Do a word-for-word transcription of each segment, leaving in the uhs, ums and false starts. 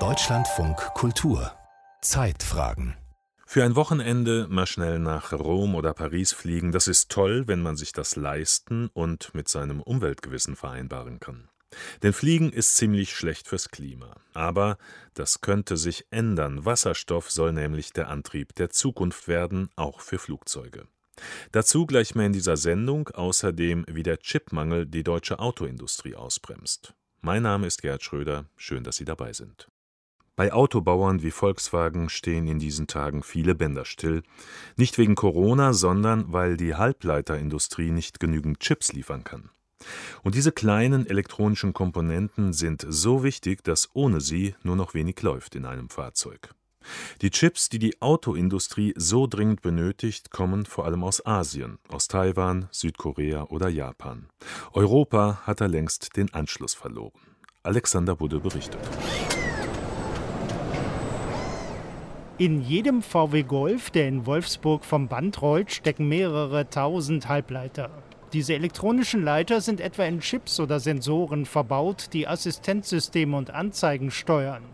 Deutschlandfunk Kultur. Zeitfragen. Für ein Wochenende mal schnell nach Rom oder Paris fliegen, das ist toll, wenn man sich das leisten und mit seinem Umweltgewissen vereinbaren kann. Denn Fliegen ist ziemlich schlecht fürs Klima. Aber das könnte sich ändern. Wasserstoff soll nämlich der Antrieb der Zukunft werden, auch für Flugzeuge. Dazu gleich mehr in dieser Sendung, außerdem wie der Chipmangel die deutsche Autoindustrie ausbremst. Mein Name ist Gerhard Schröder, schön, dass Sie dabei sind. Bei Autobauern wie Volkswagen stehen in diesen Tagen viele Bänder still. Nicht wegen Corona, sondern weil die Halbleiterindustrie nicht genügend Chips liefern kann. Und diese kleinen elektronischen Komponenten sind so wichtig, dass ohne sie nur noch wenig läuft in einem Fahrzeug. Die Chips, die die Autoindustrie so dringend benötigt, kommen vor allem aus Asien, aus Taiwan, Südkorea oder Japan. Europa hat da längst den Anschluss verloren. Alexander Budde berichtet. In jedem V W Golf, der in Wolfsburg vom Band rollt, stecken mehrere tausend Halbleiter. Diese elektronischen Leiter sind etwa in Chips oder Sensoren verbaut, die Assistenzsysteme und Anzeigen steuern.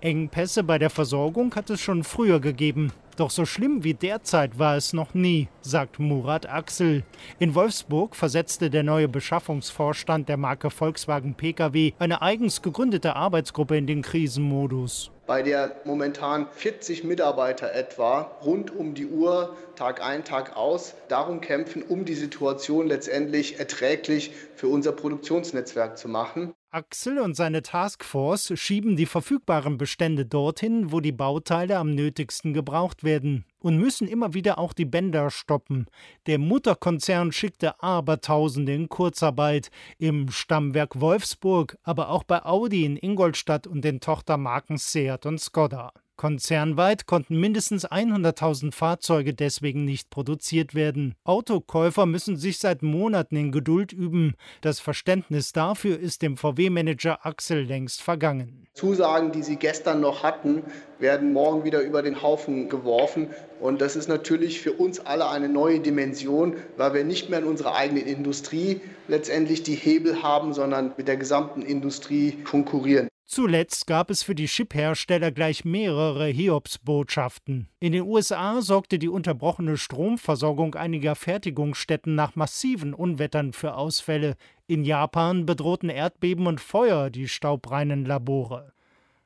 Engpässe bei der Versorgung hat es schon früher gegeben. Doch so schlimm wie derzeit war es noch nie, sagt Murat Axel. In Wolfsburg versetzte der neue Beschaffungsvorstand der Marke Volkswagen Pkw eine eigens gegründete Arbeitsgruppe in den Krisenmodus. Bei der momentan vierzig Mitarbeiter etwa rund um die Uhr, Tag ein, Tag aus, darum kämpfen, um die Situation letztendlich erträglich für unser Produktionsnetzwerk zu machen. Axel und seine Taskforce schieben die verfügbaren Bestände dorthin, wo die Bauteile am nötigsten gebraucht werden, und müssen immer wieder auch die Bänder stoppen. Der Mutterkonzern schickte Abertausende in Kurzarbeit, im Stammwerk Wolfsburg, aber auch bei Audi in Ingolstadt und den Tochtermarken Seat und Skoda. Konzernweit konnten mindestens hunderttausend Fahrzeuge deswegen nicht produziert werden. Autokäufer müssen sich seit Monaten in Geduld üben. Das Verständnis dafür ist dem V W-Manager Axel längst vergangen. Zusagen, die sie gestern noch hatten, werden morgen wieder über den Haufen geworfen. Und das ist natürlich für uns alle eine neue Dimension, weil wir nicht mehr in unserer eigenen Industrie letztendlich die Hebel haben, sondern mit der gesamten Industrie konkurrieren. Zuletzt gab es für die Chip-Hersteller gleich mehrere Hiobsbotschaften. In den U S A sorgte die unterbrochene Stromversorgung einiger Fertigungsstätten nach massiven Unwettern für Ausfälle. In Japan bedrohten Erdbeben und Feuer die staubreinen Labore.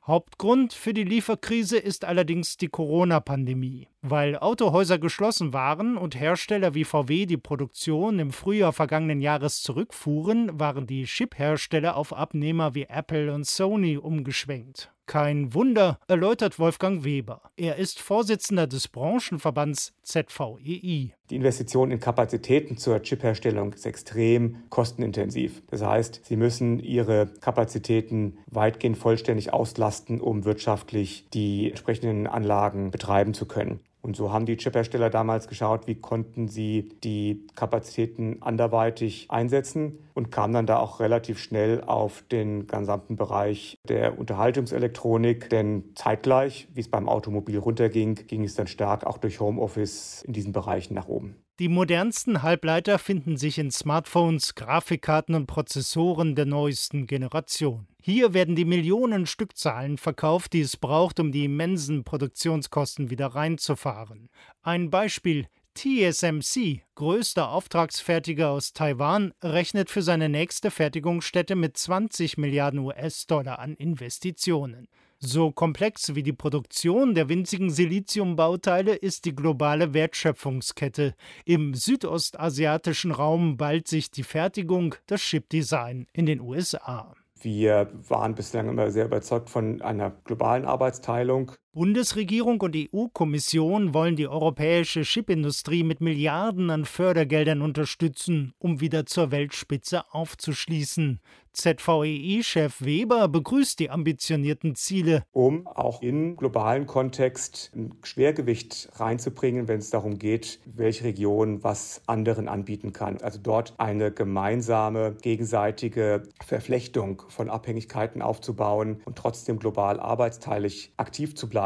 Hauptgrund für die Lieferkrise ist allerdings die Corona-Pandemie. Weil Autohäuser geschlossen waren und Hersteller wie V W die Produktion im Frühjahr vergangenen Jahres zurückfuhren, waren die Chip-Hersteller auf Abnehmer wie Apple und Sony umgeschwenkt. Kein Wunder, erläutert Wolfgang Weber. Er ist Vorsitzender des Branchenverbands Z V E I. Die Investition in Kapazitäten zur Chip-Herstellung ist extrem kostenintensiv. Das heißt, sie müssen ihre Kapazitäten weitgehend vollständig auslasten, um wirtschaftlich die entsprechenden Anlagen betreiben zu können. Und so haben die Chiphersteller damals geschaut, wie konnten sie die Kapazitäten anderweitig einsetzen, und kamen dann da auch relativ schnell auf den gesamten Bereich der Unterhaltungselektronik. Denn zeitgleich, wie es beim Automobil runterging, ging es dann stark auch durch Homeoffice in diesen Bereichen nach oben. Die modernsten Halbleiter finden sich in Smartphones, Grafikkarten und Prozessoren der neuesten Generation. Hier werden die Millionen Stückzahlen verkauft, die es braucht, um die immensen Produktionskosten wieder reinzufahren. Ein Beispiel: T S M C, größter Auftragsfertiger aus Taiwan, rechnet für seine nächste Fertigungsstätte mit zwanzig Milliarden U S-Dollar an Investitionen. So komplex wie die Produktion der winzigen Siliziumbauteile ist die globale Wertschöpfungskette. Im südostasiatischen Raum ballt sich die Fertigung, das Chip-Design in den U S A. Wir waren bislang immer sehr überzeugt von einer globalen Arbeitsteilung. Bundesregierung und E U-Kommission wollen die europäische Chipindustrie mit Milliarden an Fördergeldern unterstützen, um wieder zur Weltspitze aufzuschließen. Z V E I-Chef Weber begrüßt die ambitionierten Ziele. Um auch im globalen Kontext ein Schwergewicht reinzubringen, wenn es darum geht, welche Region was anderen anbieten kann. Also dort eine gemeinsame, gegenseitige Verflechtung von Abhängigkeiten aufzubauen und trotzdem global arbeitsteilig aktiv zu bleiben.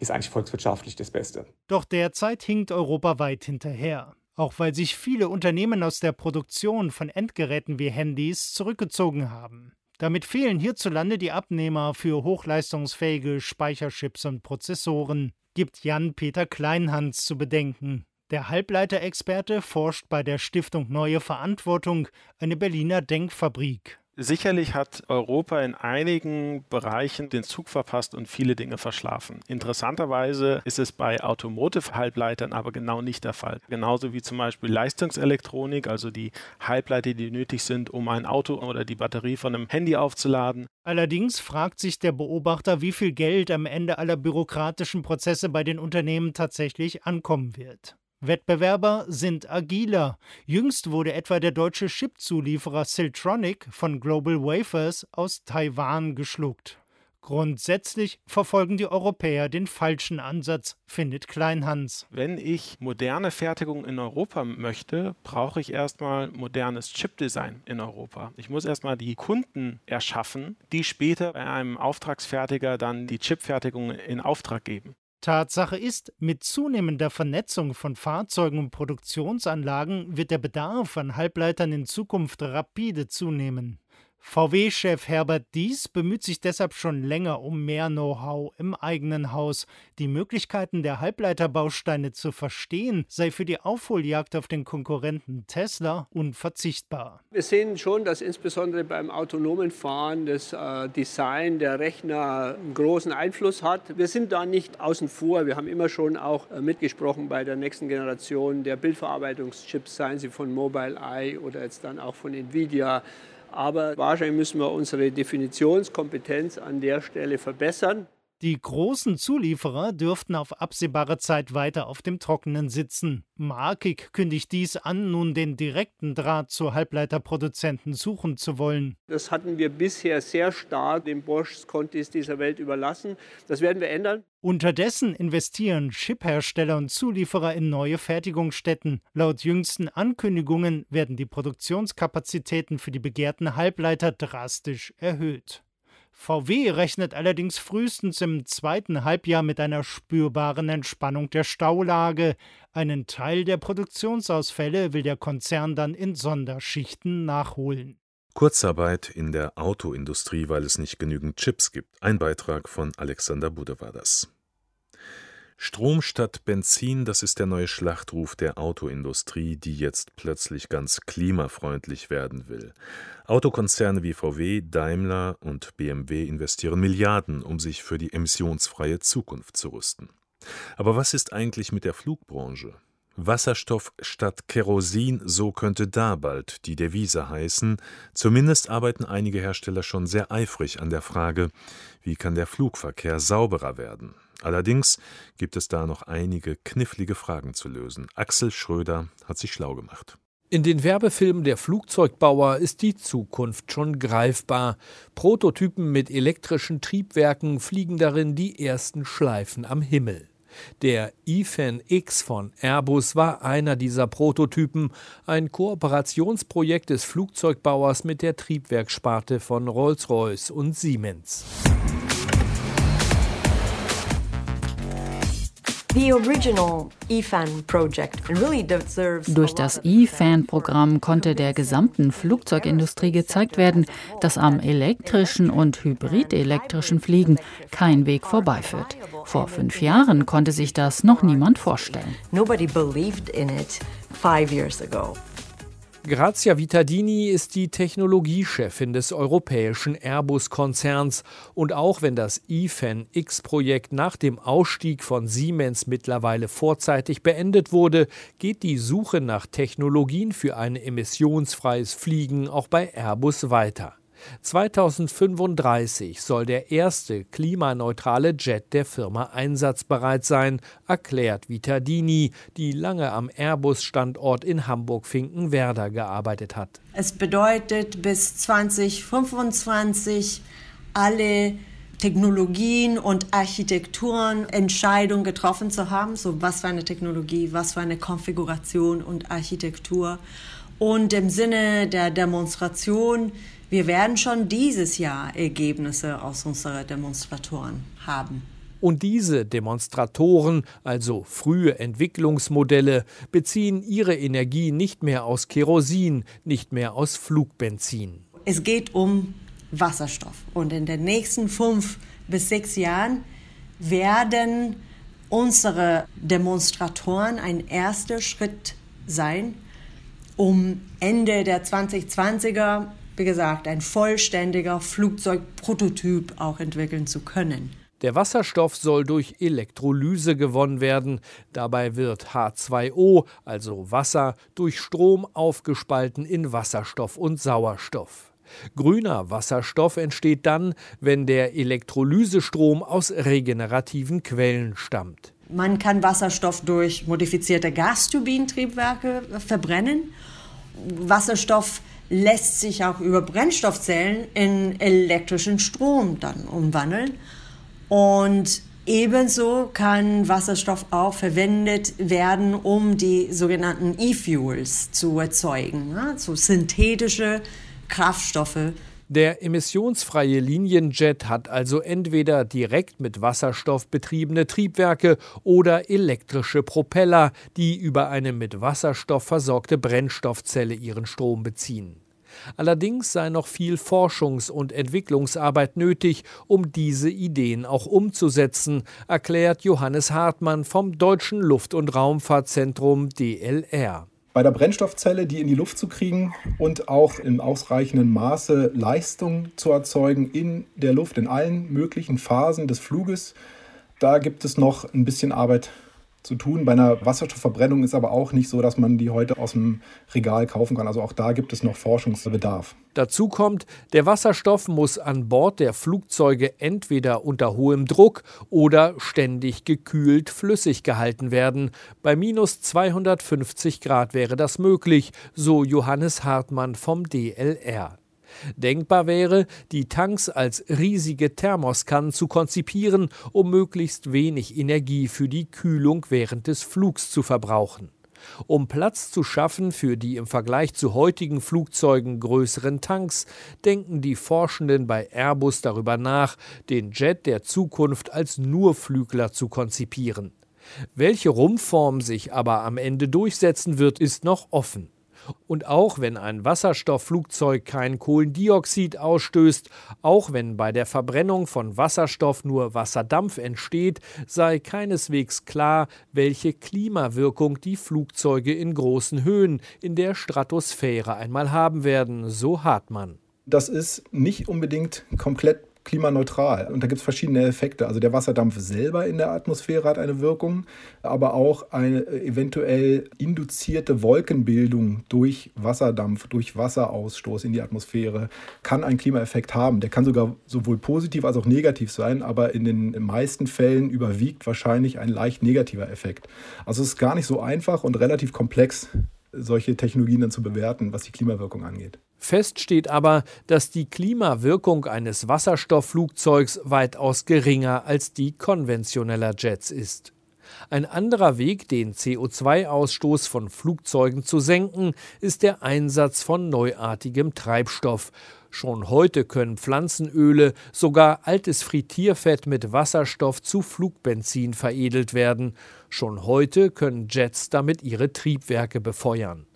Ist eigentlich volkswirtschaftlich das Beste. Doch derzeit hinkt Europa weit hinterher. Auch weil sich viele Unternehmen aus der Produktion von Endgeräten wie Handys zurückgezogen haben. Damit fehlen hierzulande die Abnehmer für hochleistungsfähige Speicherchips und Prozessoren, gibt Jan-Peter Kleinhans zu bedenken. Der Halbleiterexperte forscht bei der Stiftung Neue Verantwortung, eine Berliner Denkfabrik. Sicherlich hat Europa in einigen Bereichen den Zug verpasst und viele Dinge verschlafen. Interessanterweise ist es bei Automotive-Halbleitern aber genau nicht der Fall. Genauso wie zum Beispiel Leistungselektronik, also die Halbleiter, die nötig sind, um ein Auto oder die Batterie von einem Handy aufzuladen. Allerdings fragt sich der Beobachter, wie viel Geld am Ende aller bürokratischen Prozesse bei den Unternehmen tatsächlich ankommen wird. Wettbewerber sind agiler. Jüngst wurde etwa der deutsche Chip-Zulieferer Siltronic von GlobalWafers aus Taiwan geschluckt. Grundsätzlich verfolgen die Europäer den falschen Ansatz, findet Kleinhans. Wenn ich moderne Fertigung in Europa möchte, brauche ich erstmal modernes Chipdesign in Europa. Ich muss erstmal die Kunden erschaffen, die später bei einem Auftragsfertiger dann die Chipfertigung in Auftrag geben. Tatsache ist, mit zunehmender Vernetzung von Fahrzeugen und Produktionsanlagen wird der Bedarf an Halbleitern in Zukunft rapide zunehmen. V W-Chef Herbert Diess bemüht sich deshalb schon länger um mehr Know-how im eigenen Haus. Die Möglichkeiten der Halbleiterbausteine zu verstehen, sei für die Aufholjagd auf den Konkurrenten Tesla unverzichtbar. Wir sehen schon, dass insbesondere beim autonomen Fahren das äh, Design der Rechner einen großen Einfluss hat. Wir sind da nicht außen vor. Wir haben immer schon auch äh, mitgesprochen bei der nächsten Generation der Bildverarbeitungschips, seien sie von Mobileye oder jetzt dann auch von Nvidia. Aber wahrscheinlich müssen wir unsere Definitionskompetenz an der Stelle verbessern. Die großen Zulieferer dürften auf absehbare Zeit weiter auf dem Trockenen sitzen. Markig kündigt Diess an, nun den direkten Draht zu Halbleiterproduzenten suchen zu wollen. Das hatten wir bisher sehr stark den Boschs, Contis dieser Welt überlassen. Das werden wir ändern. Unterdessen investieren Chiphersteller und Zulieferer in neue Fertigungsstätten. Laut jüngsten Ankündigungen werden die Produktionskapazitäten für die begehrten Halbleiter drastisch erhöht. V W rechnet allerdings frühestens im zweiten Halbjahr mit einer spürbaren Entspannung der Staulage. Einen Teil der Produktionsausfälle will der Konzern dann in Sonderschichten nachholen. Kurzarbeit in der Autoindustrie, weil es nicht genügend Chips gibt. Ein Beitrag von Alexander Budde war das. Strom statt Benzin, das ist der neue Schlachtruf der Autoindustrie, die jetzt plötzlich ganz klimafreundlich werden will. Autokonzerne wie V W, Daimler und B M W investieren Milliarden, um sich für die emissionsfreie Zukunft zu rüsten. Aber was ist eigentlich mit der Flugbranche? Wasserstoff statt Kerosin, so könnte da bald die Devise heißen. Zumindest arbeiten einige Hersteller schon sehr eifrig an der Frage, wie kann der Flugverkehr sauberer werden. Allerdings gibt es da noch einige knifflige Fragen zu lösen. Axel Schröder hat sich schlau gemacht. In den Werbefilmen der Flugzeugbauer ist die Zukunft schon greifbar. Prototypen mit elektrischen Triebwerken fliegen darin die ersten Schleifen am Himmel. Der iFan X von Airbus war einer dieser Prototypen, ein Kooperationsprojekt des Flugzeugbauers mit der Triebwerkssparte von Rolls-Royce und Siemens. The original iFan project really deserves. Durch das iFan-Programm konnte der gesamten Flugzeugindustrie gezeigt werden, dass am elektrischen und hybridelektrischen Fliegen kein Weg vorbeiführt. Vor fünf Jahren konnte sich das noch niemand vorstellen. Nobody believed in it five years ago. Grazia Vitadini ist die Technologiechefin des europäischen Airbus-Konzerns. Und auch wenn das iFan X-Projekt nach dem Ausstieg von Siemens mittlerweile vorzeitig beendet wurde, geht die Suche nach Technologien für ein emissionsfreies Fliegen auch bei Airbus weiter. zweitausendfünfunddreißig soll der erste klimaneutrale Jet der Firma einsatzbereit sein, erklärt Vitadini, die lange am Airbus-Standort in Hamburg-Finkenwerder gearbeitet hat. Es bedeutet, bis zweitausendfünfundzwanzig alle Technologien und Architekturen Entscheidungen getroffen zu haben, so was für eine Technologie, was für eine Konfiguration und Architektur. Und im Sinne der Demonstration, wir werden schon dieses Jahr Ergebnisse aus unseren Demonstratoren haben. Und diese Demonstratoren, also frühe Entwicklungsmodelle, beziehen ihre Energie nicht mehr aus Kerosin, nicht mehr aus Flugbenzin. Es geht um Wasserstoff. Und in den nächsten fünf bis sechs Jahren werden unsere Demonstratoren ein erster Schritt sein, um Ende der zwanzig zwanziger, wie gesagt, ein vollständiger Flugzeugprototyp auch entwickeln zu können. Der Wasserstoff soll durch Elektrolyse gewonnen werden. Dabei wird H zwei O, also Wasser, durch Strom aufgespalten in Wasserstoff und Sauerstoff. Grüner Wasserstoff entsteht dann, wenn der Elektrolysestrom aus regenerativen Quellen stammt. Man kann Wasserstoff durch modifizierte Gasturbinentriebwerke verbrennen. Wasserstoff lässt sich auch über Brennstoffzellen in elektrischen Strom dann umwandeln. Und ebenso kann Wasserstoff auch verwendet werden, um die sogenannten E-Fuels zu erzeugen, ja, so synthetische Kraftstoffe. Der emissionsfreie Linienjet hat also entweder direkt mit Wasserstoff betriebene Triebwerke oder elektrische Propeller, die über eine mit Wasserstoff versorgte Brennstoffzelle ihren Strom beziehen. Allerdings sei noch viel Forschungs- und Entwicklungsarbeit nötig, um diese Ideen auch umzusetzen, erklärt Johannes Hartmann vom Deutschen Luft- und Raumfahrtzentrum D L R. Bei der Brennstoffzelle, die in die Luft zu kriegen und auch im ausreichenden Maße Leistung zu erzeugen in der Luft, in allen möglichen Phasen des Fluges, da gibt es noch ein bisschen Arbeit zu tun. Bei einer Wasserstoffverbrennung ist aber auch nicht so, dass man die heute aus dem Regal kaufen kann. Also auch da gibt es noch Forschungsbedarf. Dazu kommt, der Wasserstoff muss an Bord der Flugzeuge entweder unter hohem Druck oder ständig gekühlt flüssig gehalten werden. Bei minus zweihundertfünfzig Grad wäre das möglich, so Johannes Hartmann vom D L R. Denkbar wäre, die Tanks als riesige Thermoskannen zu konzipieren, um möglichst wenig Energie für die Kühlung während des Flugs zu verbrauchen. Um Platz zu schaffen für die im Vergleich zu heutigen Flugzeugen größeren Tanks, denken die Forschenden bei Airbus darüber nach, den Jet der Zukunft als Nurflügler zu konzipieren. Welche Rumpfform sich aber am Ende durchsetzen wird, ist noch offen. Und auch wenn ein Wasserstoffflugzeug kein Kohlendioxid ausstößt, auch wenn bei der Verbrennung von Wasserstoff nur Wasserdampf entsteht, sei keineswegs klar, welche Klimawirkung die Flugzeuge in großen Höhen in der Stratosphäre einmal haben werden, so Hartmann. Das ist nicht unbedingt komplett klimaneutral. Und da gibt es verschiedene Effekte. Also der Wasserdampf selber in der Atmosphäre hat eine Wirkung, aber auch eine eventuell induzierte Wolkenbildung durch Wasserdampf, durch Wasserausstoß in die Atmosphäre kann einen Klimaeffekt haben. Der kann sogar sowohl positiv als auch negativ sein, aber in den meisten Fällen überwiegt wahrscheinlich ein leicht negativer Effekt. Also es ist gar nicht so einfach und relativ komplex, solche Technologien dann zu bewerten, was die Klimawirkung angeht. Fest steht aber, dass die Klimawirkung eines Wasserstoffflugzeugs weitaus geringer als die konventioneller Jets ist. Ein anderer Weg, den C O zwei Ausstoß von Flugzeugen zu senken, ist der Einsatz von neuartigem Treibstoff. Schon heute können Pflanzenöle, sogar altes Frittierfett mit Wasserstoff zu Flugbenzin veredelt werden. Schon heute können Jets damit ihre Triebwerke befeuern.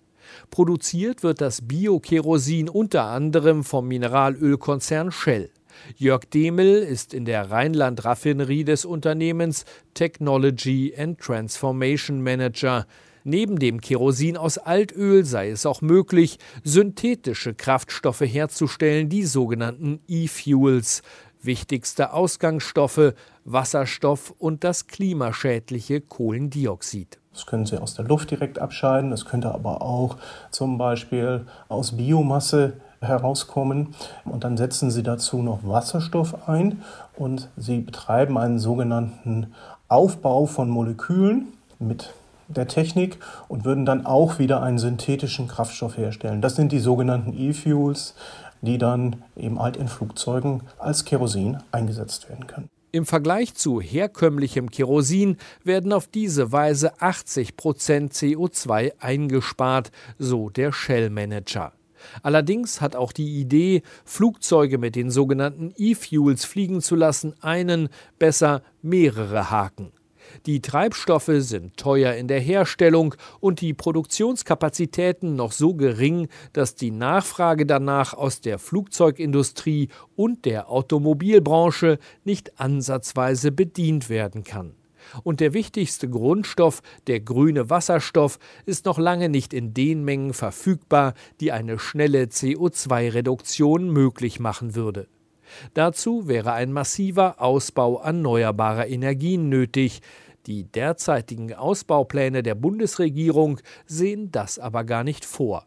Produziert wird das Bio-Kerosin unter anderem vom Mineralölkonzern Shell. Jörg Demel ist in der Rheinland-Raffinerie des Unternehmens Technology and Transformation Manager. Neben dem Kerosin aus Altöl sei es auch möglich, synthetische Kraftstoffe herzustellen, die sogenannten E-Fuels. Wichtigste Ausgangsstoffe: Wasserstoff und das klimaschädliche Kohlendioxid. Das können Sie aus der Luft direkt abscheiden, das könnte aber auch zum Beispiel aus Biomasse herauskommen. Und dann setzen Sie dazu noch Wasserstoff ein und Sie betreiben einen sogenannten Aufbau von Molekülen mit der Technik und würden dann auch wieder einen synthetischen Kraftstoff herstellen. Das sind die sogenannten E-Fuels, die dann eben halt in Flugzeugen als Kerosin eingesetzt werden können. Im Vergleich zu herkömmlichem Kerosin werden auf diese Weise achtzig Prozent C O zwei eingespart, so der Shell-Manager. Allerdings hat auch die Idee, Flugzeuge mit den sogenannten E-Fuels fliegen zu lassen, einen, besser mehrere Haken. Die Treibstoffe sind teuer in der Herstellung und die Produktionskapazitäten noch so gering, dass die Nachfrage danach aus der Flugzeugindustrie und der Automobilbranche nicht ansatzweise bedient werden kann. Und der wichtigste Grundstoff, der grüne Wasserstoff, ist noch lange nicht in den Mengen verfügbar, die eine schnelle C O zwei Reduktion möglich machen würde. Dazu wäre ein massiver Ausbau erneuerbarer Energien nötig. Die derzeitigen Ausbaupläne der Bundesregierung sehen das aber gar nicht vor.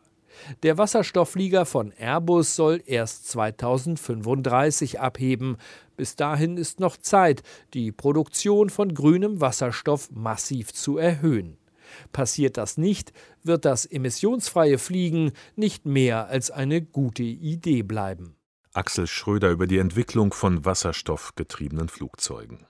Der Wasserstoffflieger von Airbus soll erst zweitausendfünfunddreißig abheben. Bis dahin ist noch Zeit, die Produktion von grünem Wasserstoff massiv zu erhöhen. Passiert das nicht, wird das emissionsfreie Fliegen nicht mehr als eine gute Idee bleiben. Axel Schröder über die Entwicklung von wasserstoffgetriebenen Flugzeugen.